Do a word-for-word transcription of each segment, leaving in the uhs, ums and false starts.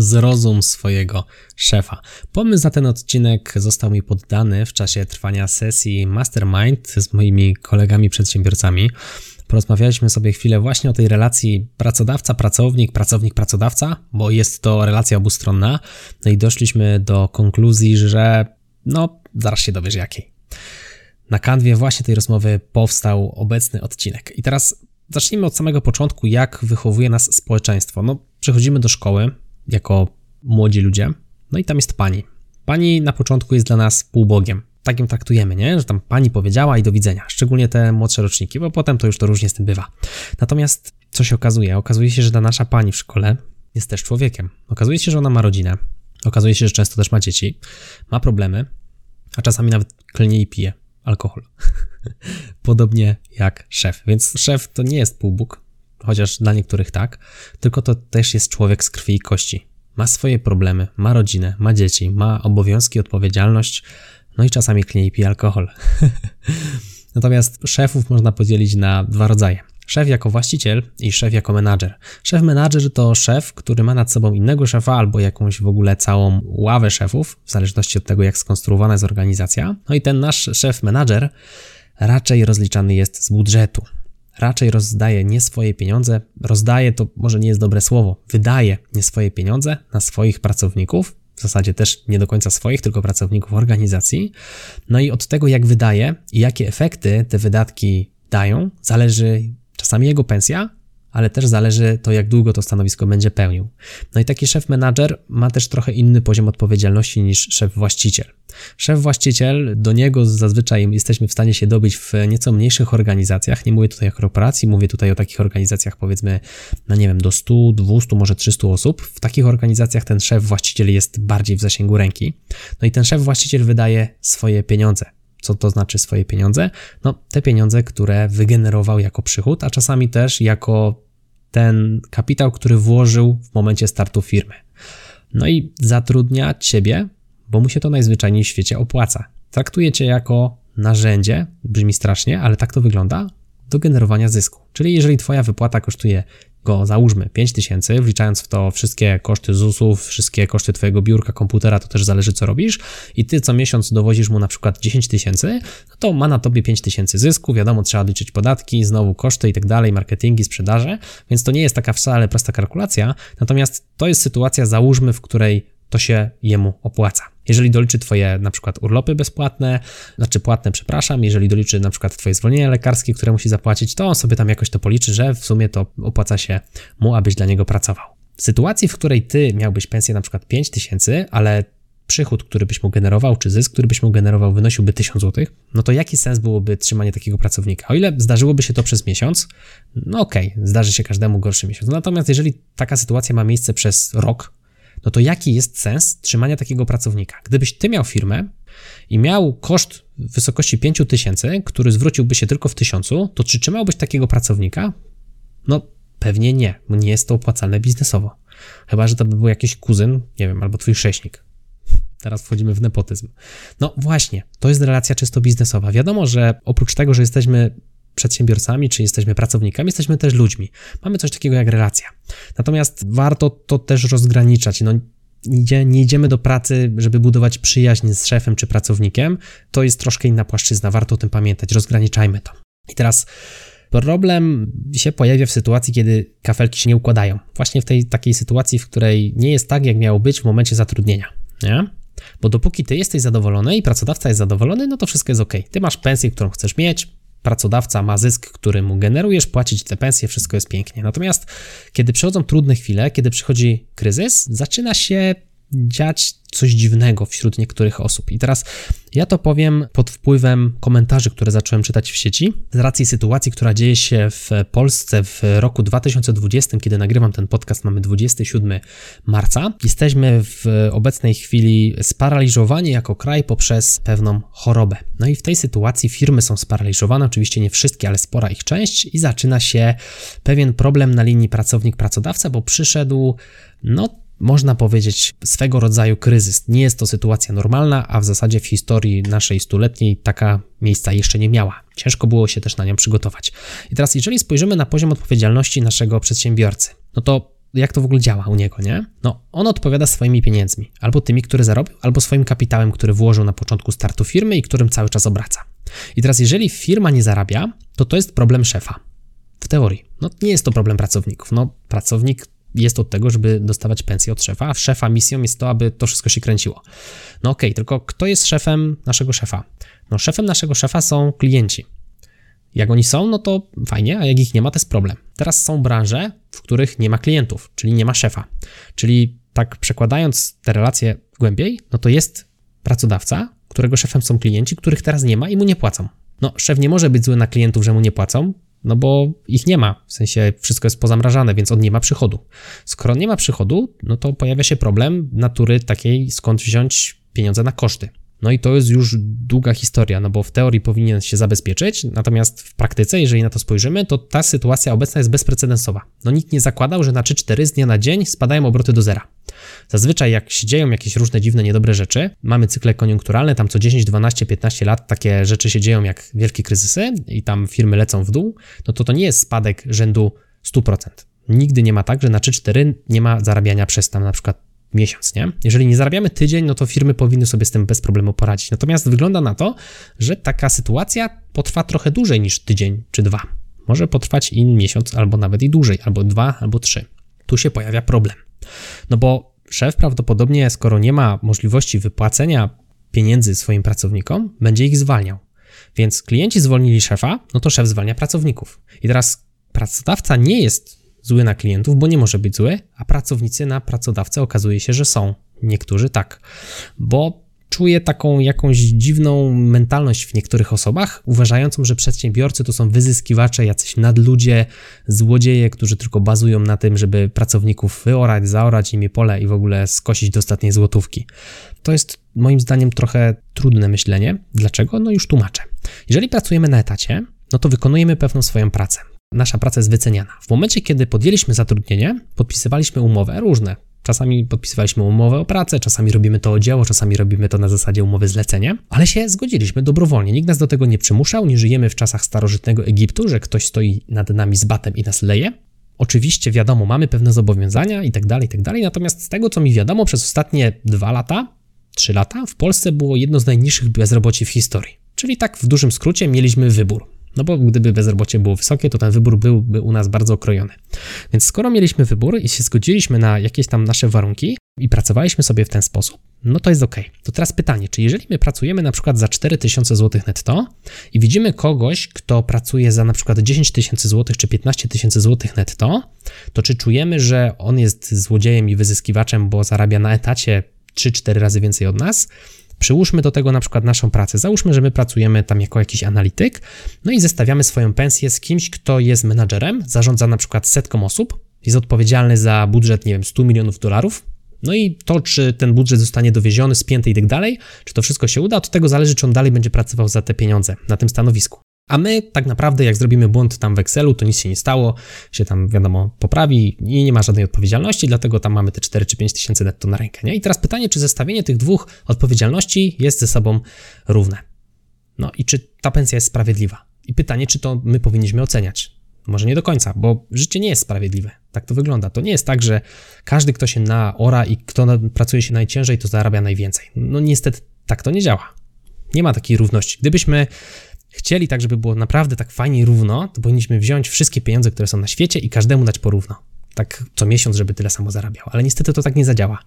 Zrozum swojego szefa. Pomysł na ten odcinek został mi poddany w czasie trwania sesji Mastermind z moimi kolegami przedsiębiorcami. Porozmawialiśmy sobie chwilę właśnie o tej relacji pracodawca-pracownik, pracownik-pracodawca, bo jest to relacja obustronna. No i doszliśmy do konkluzji, że no zaraz się dowiesz jakiej. Na kanwie właśnie tej rozmowy powstał obecny odcinek. I teraz zacznijmy od samego początku, jak wychowuje nas społeczeństwo. No, przechodzimy do szkoły jako młodzi ludzie, no i tam jest pani. Pani na początku jest dla nas półbogiem. Tak ją traktujemy, nie? Że tam pani powiedziała i do widzenia. Szczególnie te młodsze roczniki, bo potem to już to różnie z tym bywa. Natomiast co się okazuje? Okazuje się, że ta nasza pani w szkole jest też człowiekiem. Okazuje się, że ona ma rodzinę. Okazuje się, że często też ma dzieci, ma problemy, a czasami nawet klnie i pije alkohol. Podobnie jak szef. Więc szef to nie jest półbóg, chociaż dla niektórych tak, tylko to też jest człowiek z krwi i kości. Ma swoje problemy, ma rodzinę, ma dzieci, ma obowiązki, odpowiedzialność, no i czasami klnie i pije alkohol. Natomiast szefów można podzielić na dwa rodzaje. Szef jako właściciel i szef jako menadżer. Szef menadżer to szef, który ma nad sobą innego szefa albo jakąś w ogóle całą ławę szefów, w zależności od tego, jak skonstruowana jest organizacja. No i ten nasz szef menadżer raczej rozliczany jest z budżetu. Raczej rozdaje nie swoje pieniądze, rozdaje to może nie jest dobre słowo, wydaje nie swoje pieniądze na swoich pracowników, w zasadzie też nie do końca swoich, tylko pracowników organizacji. No i od tego, jak wydaje i jakie efekty te wydatki dają, zależy czasami jego pensja, ale też zależy to, jak długo to stanowisko będzie pełnił. No i taki szef-menadżer ma też trochę inny poziom odpowiedzialności niż szef-właściciel. Szef-właściciel, do niego zazwyczaj jesteśmy w stanie się dobić w nieco mniejszych organizacjach. Nie mówię tutaj o korporacji, mówię tutaj o takich organizacjach powiedzmy, no nie wiem, do stu, dwustu, może trzystu osób. W takich organizacjach ten szef-właściciel jest bardziej w zasięgu ręki. No i ten szef-właściciel wydaje swoje pieniądze. Co to znaczy swoje pieniądze? No te pieniądze, które wygenerował jako przychód, a czasami też jako ten kapitał, który włożył w momencie startu firmy. No i zatrudnia Ciebie, bo mu się to najzwyczajniej w świecie opłaca. Traktuje Cię jako narzędzie, brzmi strasznie, ale tak to wygląda, do generowania zysku. Czyli jeżeli Twoja wypłata kosztuje go, załóżmy, pięć tysięcy, wliczając w to wszystkie koszty zusów, wszystkie koszty Twojego biurka, komputera, to też zależy co robisz i Ty co miesiąc dowozisz mu na przykład dziesięć tysięcy, no to ma na Tobie pięć tysięcy zysku, wiadomo, trzeba liczyć podatki, znowu koszty i tak dalej, marketingi, sprzedaże, więc to nie jest taka wcale prosta kalkulacja, natomiast to jest sytuacja, załóżmy, w której to się jemu opłaca. Jeżeli doliczy Twoje na przykład urlopy bezpłatne, znaczy płatne, przepraszam, jeżeli doliczy na przykład Twoje zwolnienia lekarskie, które musi zapłacić, to on sobie tam jakoś to policzy, że w sumie to opłaca się mu, abyś dla niego pracował. W sytuacji, w której Ty miałbyś pensję na przykład pięć tysięcy, ale przychód, który byś mu generował, czy zysk, który byś mu generował, wynosiłby tysiąc złotych, no to jaki sens byłoby trzymanie takiego pracownika? O ile zdarzyłoby się to przez miesiąc, no okej, okay, zdarzy się każdemu gorszy miesiąc. Natomiast jeżeli taka sytuacja ma miejsce przez rok, no to jaki jest sens trzymania takiego pracownika? Gdybyś ty miał firmę i miał koszt w wysokości pięć tysięcy, który zwróciłby się tylko w tysiącu, to czy trzymałbyś takiego pracownika? No pewnie nie, nie jest to opłacalne biznesowo. Chyba że to by był jakiś kuzyn, nie wiem, albo twój chrześnik. Teraz wchodzimy w nepotyzm. No właśnie, to jest relacja czysto biznesowa. Wiadomo, że oprócz tego, że jesteśmy przedsiębiorcami, czy jesteśmy pracownikami, jesteśmy też ludźmi. Mamy coś takiego jak relacja. Natomiast warto to też rozgraniczać. No, nie, nie idziemy do pracy, żeby budować przyjaźń z szefem czy pracownikiem. To jest troszkę inna płaszczyzna. Warto o tym pamiętać. Rozgraniczajmy to. I teraz problem się pojawia w sytuacji, kiedy kafelki się nie układają. Właśnie w tej takiej sytuacji, w której nie jest tak, jak miało być w momencie zatrudnienia. Nie? Bo dopóki ty jesteś zadowolony i pracodawca jest zadowolony, no to wszystko jest ok. Ty masz pensję, którą chcesz mieć, pracodawca ma zysk, który mu generujesz, płacić te pensje, wszystko jest pięknie. Natomiast kiedy przychodzą trudne chwile, kiedy przychodzi kryzys, zaczyna się dziać coś dziwnego wśród niektórych osób. I teraz ja to powiem pod wpływem komentarzy, które zacząłem czytać w sieci. Z racji sytuacji, która dzieje się w Polsce w roku dwa tysiące dwudziestym, kiedy nagrywam ten podcast, mamy dwudziestego siódmego marca. Jesteśmy w obecnej chwili sparaliżowani jako kraj poprzez pewną chorobę. No i w tej sytuacji firmy są sparaliżowane, oczywiście nie wszystkie, ale spora ich część i zaczyna się pewien problem na linii pracownik-pracodawca, bo przyszedł, no można powiedzieć, swego rodzaju kryzys. Nie jest to sytuacja normalna, a w zasadzie w historii naszej stuletniej taka miejsca jeszcze nie miała. Ciężko było się też na nią przygotować. I teraz, jeżeli spojrzymy na poziom odpowiedzialności naszego przedsiębiorcy, no to jak to w ogóle działa u niego, nie? No, on odpowiada swoimi pieniędzmi, albo tymi, które zarobił, albo swoim kapitałem, który włożył na początku startu firmy i którym cały czas obraca. I teraz, jeżeli firma nie zarabia, to to jest problem szefa. W teorii. No, nie jest to problem pracowników. No, pracownik jest od tego, żeby dostawać pensję od szefa, a szefa misją jest to, aby to wszystko się kręciło. No okej, okay, tylko kto jest szefem naszego szefa? No szefem naszego szefa są klienci. Jak oni są, no to fajnie, a jak ich nie ma, to jest problem. Teraz są branże, w których nie ma klientów, czyli nie ma szefa. Czyli tak przekładając te relacje głębiej, no to jest pracodawca, którego szefem są klienci, których teraz nie ma i mu nie płacą. No szef nie może być zły na klientów, że mu nie płacą, no bo ich nie ma, w sensie wszystko jest pozamrażane, więc on nie ma przychodu. Skoro nie ma przychodu, no to pojawia się problem natury takiej, skąd wziąć pieniądze na koszty. No i to jest już długa historia, no bo w teorii powinien się zabezpieczyć, natomiast w praktyce, jeżeli na to spojrzymy, to ta sytuacja obecna jest bezprecedensowa. No nikt nie zakładał, że na trzy cztery z dnia na dzień spadają obroty do zera. Zazwyczaj jak się dzieją jakieś różne dziwne, niedobre rzeczy, mamy cykle koniunkturalne, tam co dziesięć, dwanaście, piętnaście lat takie rzeczy się dzieją jak wielkie kryzysy i tam firmy lecą w dół, no to to nie jest spadek rzędu stu procent. Nigdy nie ma tak, że na trzy cztery nie ma zarabiania przez tam na przykład miesiąc, nie? Jeżeli nie zarabiamy tydzień, no to firmy powinny sobie z tym bez problemu poradzić. Natomiast wygląda na to, że taka sytuacja potrwa trochę dłużej niż tydzień czy dwa. Może potrwać i miesiąc, albo nawet i dłużej, albo dwa, albo trzy. Tu się pojawia problem. No bo szef prawdopodobnie, skoro nie ma możliwości wypłacenia pieniędzy swoim pracownikom, będzie ich zwalniał. Więc klienci zwolnili szefa, no to szef zwalnia pracowników. I teraz pracodawca nie jest zły na klientów, bo nie może być zły, a pracownicy na pracodawcę okazuje się, że są. Niektórzy tak, bo czuje taką jakąś dziwną mentalność w niektórych osobach, uważającą, że przedsiębiorcy to są wyzyskiwacze, jacyś nadludzie, złodzieje, którzy tylko bazują na tym, żeby pracowników wyorać, zaorać im pole i w ogóle skosić do ostatniej złotówki. To jest moim zdaniem trochę trudne myślenie. Dlaczego? No już tłumaczę. Jeżeli pracujemy na etacie, no to wykonujemy pewną swoją pracę. Nasza praca jest wyceniana. W momencie, kiedy podjęliśmy zatrudnienie, podpisywaliśmy umowę różne. Czasami podpisywaliśmy umowę o pracę, czasami robimy to o dzieło, czasami robimy to na zasadzie umowy zlecenia, ale się zgodziliśmy dobrowolnie. Nikt nas do tego nie przymuszał, nie żyjemy w czasach starożytnego Egiptu, że ktoś stoi nad nami z batem i nas leje. Oczywiście wiadomo, mamy pewne zobowiązania i tak dalej, i tak dalej, natomiast z tego, co mi wiadomo, przez ostatnie dwa lata, trzy lata w Polsce było jedno z najniższych bezroboci w historii. Czyli tak w dużym skrócie mieliśmy wybór. No bo gdyby bezrobocie było wysokie, to ten wybór byłby u nas bardzo okrojony. Więc skoro mieliśmy wybór i się zgodziliśmy na jakieś tam nasze warunki i pracowaliśmy sobie w ten sposób, no to jest ok. To teraz pytanie, czy jeżeli my pracujemy na przykład za cztery tysiące złotych netto i widzimy kogoś, kto pracuje za na przykład dziesięć tysięcy złotych czy piętnaście tysięcy złotych netto, to czy czujemy, że on jest złodziejem i wyzyskiwaczem, bo zarabia na etacie trzy cztery razy więcej od nas? Przyłóżmy do tego na przykład naszą pracę. Załóżmy, że my pracujemy tam jako jakiś analityk, no i zestawiamy swoją pensję z kimś, kto jest menadżerem, zarządza na przykład setką osób, jest odpowiedzialny za budżet, nie wiem, sto milionów dolarów, no i to, czy ten budżet zostanie dowieziony, spięty i tak dalej, czy to wszystko się uda, od tego zależy, czy on dalej będzie pracował za te pieniądze na tym stanowisku. A my tak naprawdę, jak zrobimy błąd tam w Excelu, to nic się nie stało, się tam, wiadomo, poprawi i nie ma żadnej odpowiedzialności, dlatego tam mamy te cztery czy pięć tysięcy netto na rękę, nie? I teraz pytanie, czy zestawienie tych dwóch odpowiedzialności jest ze sobą równe? No i czy ta pensja jest sprawiedliwa? I pytanie, czy to my powinniśmy oceniać? Może nie do końca, bo życie nie jest sprawiedliwe. Tak to wygląda. To nie jest tak, że każdy, kto się naora i kto pracuje się najciężej, to zarabia najwięcej. No niestety tak to nie działa. Nie ma takiej równości. Gdybyśmy chcieli tak, żeby było naprawdę tak fajnie i równo, to powinniśmy wziąć wszystkie pieniądze, które są na świecie i każdemu dać porówno. Tak co miesiąc, żeby tyle samo zarabiał. Ale niestety to tak nie zadziała.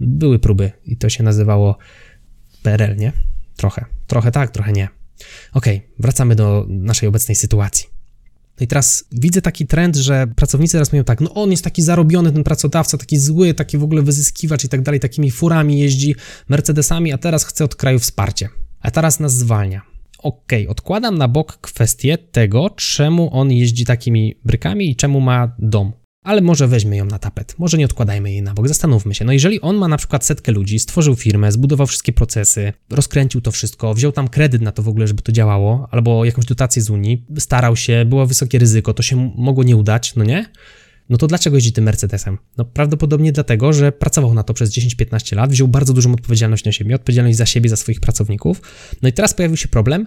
Były próby i to się nazywało P R L, nie? Trochę. Trochę tak, trochę nie. Okej, wracamy do naszej obecnej sytuacji. No i teraz widzę taki trend, że pracownicy teraz mówią tak, no on jest taki zarobiony, ten pracodawca, taki zły, taki w ogóle wyzyskiwacz i tak dalej, takimi furami jeździ, Mercedesami, a teraz chce od kraju wsparcie, a teraz nas zwalnia. Okej, okay, odkładam na bok kwestię tego, czemu on jeździ takimi brykami i czemu ma dom. Ale może weźmy ją na tapet, może nie odkładajmy jej na bok, zastanówmy się. No jeżeli on ma na przykład setkę ludzi, stworzył firmę, zbudował wszystkie procesy, rozkręcił to wszystko, wziął tam kredyt na to w ogóle, żeby to działało, albo jakąś dotację z Unii, starał się, było wysokie ryzyko, to się mogło nie udać, no nie? No to dlaczego jeździ tym Mercedesem? No prawdopodobnie dlatego, że pracował na to przez dziesięć piętnaście lat, wziął bardzo dużą odpowiedzialność na siebie, odpowiedzialność za siebie, za swoich pracowników. No i teraz pojawił się problem,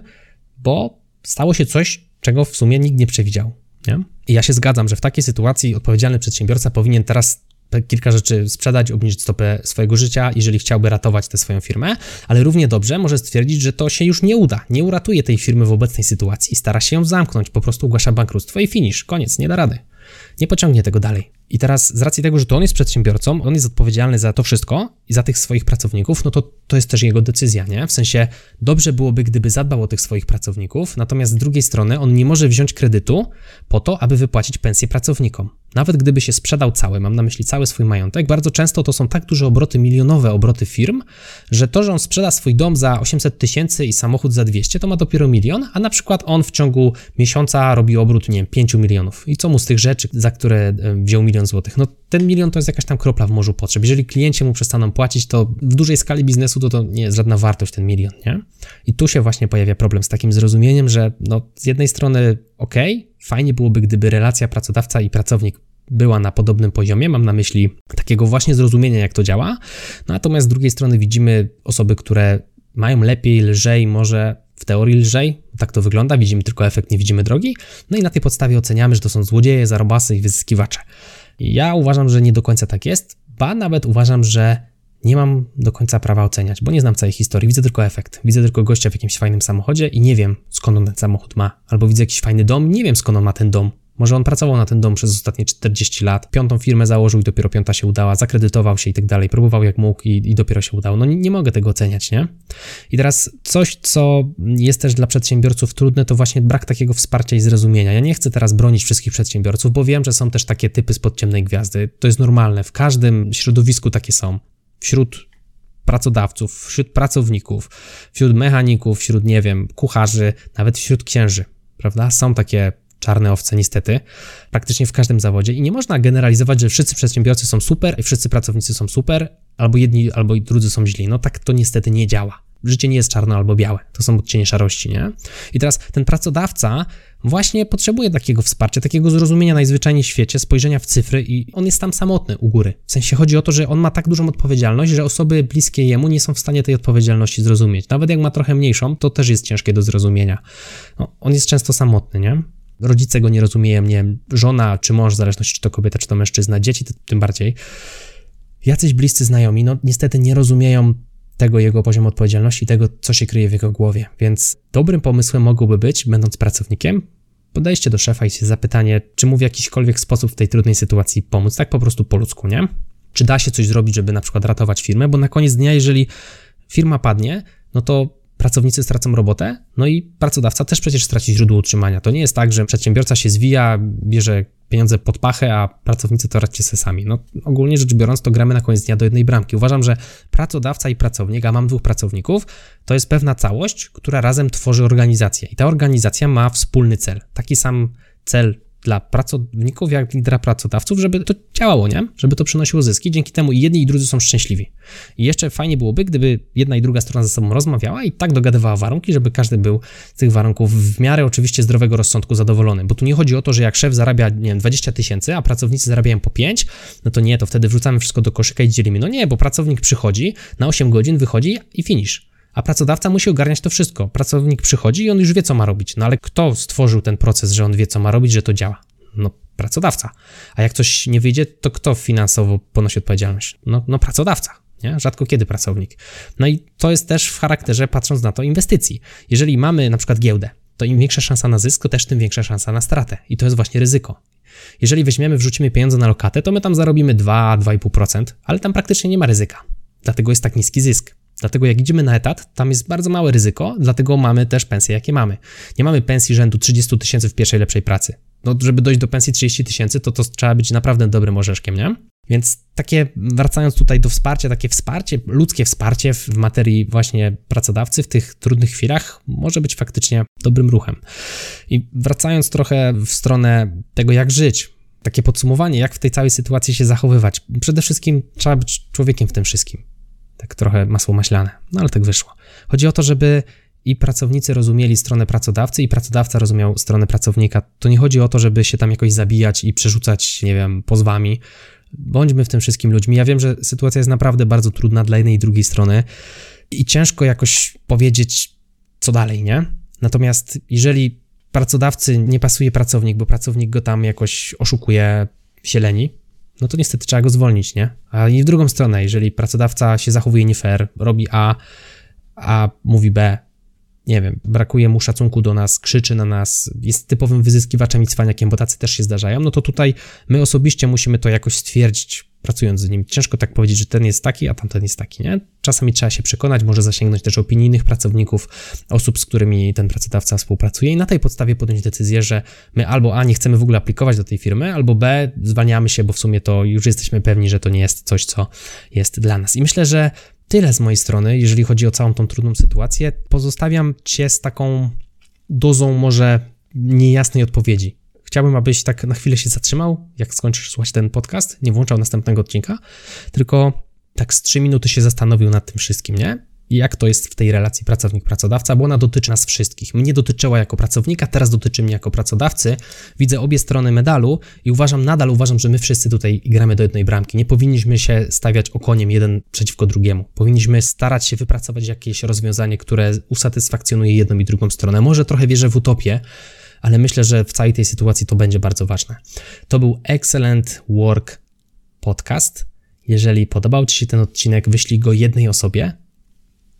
bo stało się coś, czego w sumie nikt nie przewidział. Nie? I ja się zgadzam, że w takiej sytuacji odpowiedzialny przedsiębiorca powinien teraz kilka rzeczy sprzedać, obniżyć stopę swojego życia, jeżeli chciałby ratować tę swoją firmę, ale równie dobrze może stwierdzić, że to się już nie uda, nie uratuje tej firmy w obecnej sytuacji i stara się ją zamknąć, po prostu ogłasza bankructwo i finisz, koniec, nie da rady. Nie pociągnie tego dalej. I teraz z racji tego, że to on jest przedsiębiorcą, on jest odpowiedzialny za to wszystko i za tych swoich pracowników, no to to jest też jego decyzja, nie? W sensie dobrze byłoby, gdyby zadbał o tych swoich pracowników, natomiast z drugiej strony on nie może wziąć kredytu po to, aby wypłacić pensję pracownikom. Nawet gdyby się sprzedał cały, mam na myśli cały swój majątek, bardzo często to są tak duże obroty, milionowe obroty firm, że to, że on sprzeda swój dom za osiemset tysięcy i samochód za dwieście, to ma dopiero milion, a na przykład on w ciągu miesiąca robi obrót, nie wiem, pięć milionów. I co mu z tych rzeczy, za które wziął milion złotych? No ten milion to jest jakaś tam kropla w morzu potrzeb. Jeżeli klienci mu przestaną płacić, to w dużej skali biznesu to, to nie jest żadna wartość ten milion, nie? I tu się właśnie pojawia problem z takim zrozumieniem, że no z jednej strony okej, okay, fajnie byłoby, gdyby relacja pracodawca i pracownik była na podobnym poziomie, mam na myśli takiego właśnie zrozumienia, jak to działa, natomiast z drugiej strony widzimy osoby, które mają lepiej, lżej, może w teorii lżej, tak to wygląda, widzimy tylko efekt, nie widzimy drogi, no i na tej podstawie oceniamy, że to są złodzieje, zarobasy i wyzyskiwacze. Ja uważam, że nie do końca tak jest, ba nawet uważam, że nie mam do końca prawa oceniać, bo nie znam całej historii, widzę tylko efekt, widzę tylko gościa w jakimś fajnym samochodzie i nie wiem, skąd on ten samochód ma, albo widzę jakiś fajny dom, nie wiem, skąd on ma ten dom. Może on pracował na ten dom przez ostatnie czterdzieści lat, piątą firmę założył i dopiero piąta się udała, zakredytował się i tak dalej, próbował jak mógł i, i dopiero się udało. No nie, nie mogę tego oceniać, nie? I teraz coś, co jest też dla przedsiębiorców trudne, to właśnie brak takiego wsparcia i zrozumienia. Ja nie chcę teraz bronić wszystkich przedsiębiorców, bo wiem, że są też takie typy spod ciemnej gwiazdy. To jest normalne, w każdym środowisku takie są. Wśród pracodawców, wśród pracowników, wśród mechaników, wśród, nie wiem, kucharzy, nawet wśród księży, prawda? Są takie czarne owce niestety, praktycznie w każdym zawodzie i nie można generalizować, że wszyscy przedsiębiorcy są super i wszyscy pracownicy są super, albo jedni, albo i drudzy są źli. No tak to niestety nie działa. Życie nie jest czarno albo białe, to są odcienie szarości, nie? I teraz ten pracodawca właśnie potrzebuje takiego wsparcia, takiego zrozumienia najzwyczajniej w świecie, spojrzenia w cyfry i on jest tam samotny u góry. W sensie chodzi o to, że on ma tak dużą odpowiedzialność, że osoby bliskie jemu nie są w stanie tej odpowiedzialności zrozumieć. Nawet jak ma trochę mniejszą, to też jest ciężkie do zrozumienia. No, on jest często samotny, nie? Rodzice go nie rozumieją, nie wiem, żona czy mąż, w zależności czy to kobieta, czy to mężczyzna, dzieci tym bardziej. Jacyś bliscy znajomi, no niestety nie rozumieją tego jego poziomu odpowiedzialności i tego, co się kryje w jego głowie. Więc dobrym pomysłem mogłoby być, będąc pracownikiem, podejście do szefa i się zapytanie, czy mu w jakiśkolwiek sposób w tej trudnej sytuacji pomóc, tak po prostu po ludzku, nie? Czy da się coś zrobić, żeby na przykład ratować firmę, bo na koniec dnia, jeżeli firma padnie, no to pracownicy stracą robotę, no i pracodawca też przecież straci źródło utrzymania. To nie jest tak, że przedsiębiorca się zwija, bierze pieniądze pod pachę, a pracownicy to radźcie sobie sami. No ogólnie rzecz biorąc, to gramy na koniec dnia do jednej bramki. Uważam, że pracodawca i pracownik, a mam dwóch pracowników, to jest pewna całość, która razem tworzy organizację. I ta organizacja ma wspólny cel. Taki sam cel dla pracowników, jak i dla pracodawców, żeby to działało, nie? Żeby to przynosiło zyski. Dzięki temu i jedni i drudzy są szczęśliwi. I jeszcze fajnie byłoby, gdyby jedna i druga strona ze sobą rozmawiała i tak dogadywała warunki, żeby każdy był z tych warunków w miarę oczywiście zdrowego rozsądku zadowolony. Bo tu nie chodzi o to, że jak szef zarabia, nie wiem, dwadzieścia tysięcy, a pracownicy zarabiają po pięć, no to nie, to wtedy wrzucamy wszystko do koszyka i dzielimy. No nie, bo pracownik przychodzi, na osiem godzin wychodzi i finisz. A pracodawca musi ogarniać to wszystko. Pracownik przychodzi i on już wie, co ma robić. No ale kto stworzył ten proces, że on wie, co ma robić, że to działa? No pracodawca. A jak coś nie wyjdzie, to kto finansowo ponosi odpowiedzialność? No, no pracodawca, nie? Rzadko kiedy pracownik. No i to jest też w charakterze, patrząc na to, inwestycji. Jeżeli mamy na przykład giełdę, to im większa szansa na zysk, to też tym większa szansa na stratę. I to jest właśnie ryzyko. Jeżeli weźmiemy, wrzucimy pieniądze na lokatę, to my tam zarobimy dwa do dwóch i pół procent, ale tam praktycznie nie ma ryzyka. Dlatego jest tak niski zysk. Dlatego jak idziemy na etat, tam jest bardzo małe ryzyko, dlatego mamy też pensje, jakie mamy. Nie mamy pensji rzędu trzydziestu tysięcy w pierwszej lepszej pracy. no, żeby dojść do pensji trzydzieści tysięcy, to to trzeba być naprawdę dobrym orzeszkiem, nie? Więc takie, wracając tutaj do wsparcia, takie wsparcie, ludzkie wsparcie w materii właśnie pracodawcy w tych trudnych chwilach może być faktycznie dobrym ruchem. I wracając trochę w stronę tego, jak żyć, takie podsumowanie, jak w tej całej sytuacji się zachowywać. Przede wszystkim trzeba być człowiekiem w tym wszystkim. Tak trochę masło maślane, no ale tak wyszło. Chodzi o to, żeby i pracownicy rozumieli stronę pracodawcy i pracodawca rozumiał stronę pracownika. To nie chodzi o to, żeby się tam jakoś zabijać i przerzucać, nie wiem, pozwami. Bądźmy w tym wszystkim ludźmi. Ja wiem, że sytuacja jest naprawdę bardzo trudna dla jednej i drugiej strony i ciężko jakoś powiedzieć, co dalej, nie? Natomiast jeżeli pracodawcy nie pasuje pracownik, bo pracownik go tam jakoś oszukuje, zieleni, no to niestety trzeba go zwolnić, nie? A i w drugą stronę, jeżeli pracodawca się zachowuje nie fair, robi A, a mówi B, nie wiem, brakuje mu szacunku do nas, krzyczy na nas, jest typowym wyzyskiwaczem i cwaniakiem, bo tacy też się zdarzają, no to tutaj my osobiście musimy to jakoś stwierdzić, pracując z nim. Ciężko tak powiedzieć, że ten jest taki, a tamten jest taki, nie? Czasami trzeba się przekonać, może zasięgnąć też opinii innych pracowników, osób, z którymi ten pracodawca współpracuje i na tej podstawie podjąć decyzję, że my albo A, nie chcemy w ogóle aplikować do tej firmy, albo B, zwalniamy się, bo w sumie to już jesteśmy pewni, że to nie jest coś, co jest dla nas. I myślę, że tyle z mojej strony, jeżeli chodzi o całą tą trudną sytuację. Pozostawiam cię z taką dozą może niejasnej odpowiedzi. Chciałbym, abyś tak na chwilę się zatrzymał, jak skończysz słuchać ten podcast, nie włączał następnego odcinka, tylko tak z trzy minuty się zastanowił nad tym wszystkim, nie? I jak to jest w tej relacji pracownik-pracodawca, bo ona dotyczy nas wszystkich. Mnie dotyczyła jako pracownika, teraz dotyczy mnie jako pracodawcy. Widzę obie strony medalu i uważam, nadal uważam, że my wszyscy tutaj gramy do jednej bramki. Nie powinniśmy się stawiać okoniem jeden przeciwko drugiemu. Powinniśmy starać się wypracować jakieś rozwiązanie, które usatysfakcjonuje jedną i drugą stronę. Może trochę wierzę w utopię, ale myślę, że w całej tej sytuacji to będzie bardzo ważne. To był Excellent Work Podcast. Jeżeli podobał ci się ten odcinek, wyślij go jednej osobie.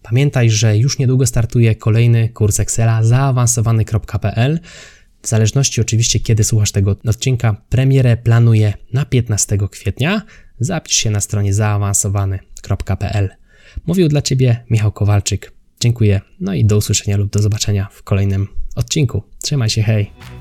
Pamiętaj, że już niedługo startuje kolejny kurs Excela zaawansowany kropka pe el. W zależności oczywiście, kiedy słuchasz tego odcinka, premierę planuję na piętnastego kwietnia. Zapisz się na stronie zaawansowany kropka pe el. Mówił dla ciebie Michał Kowalczyk. Dziękuję, no i do usłyszenia lub do zobaczenia w kolejnym odcinku. Trzymaj się, hej!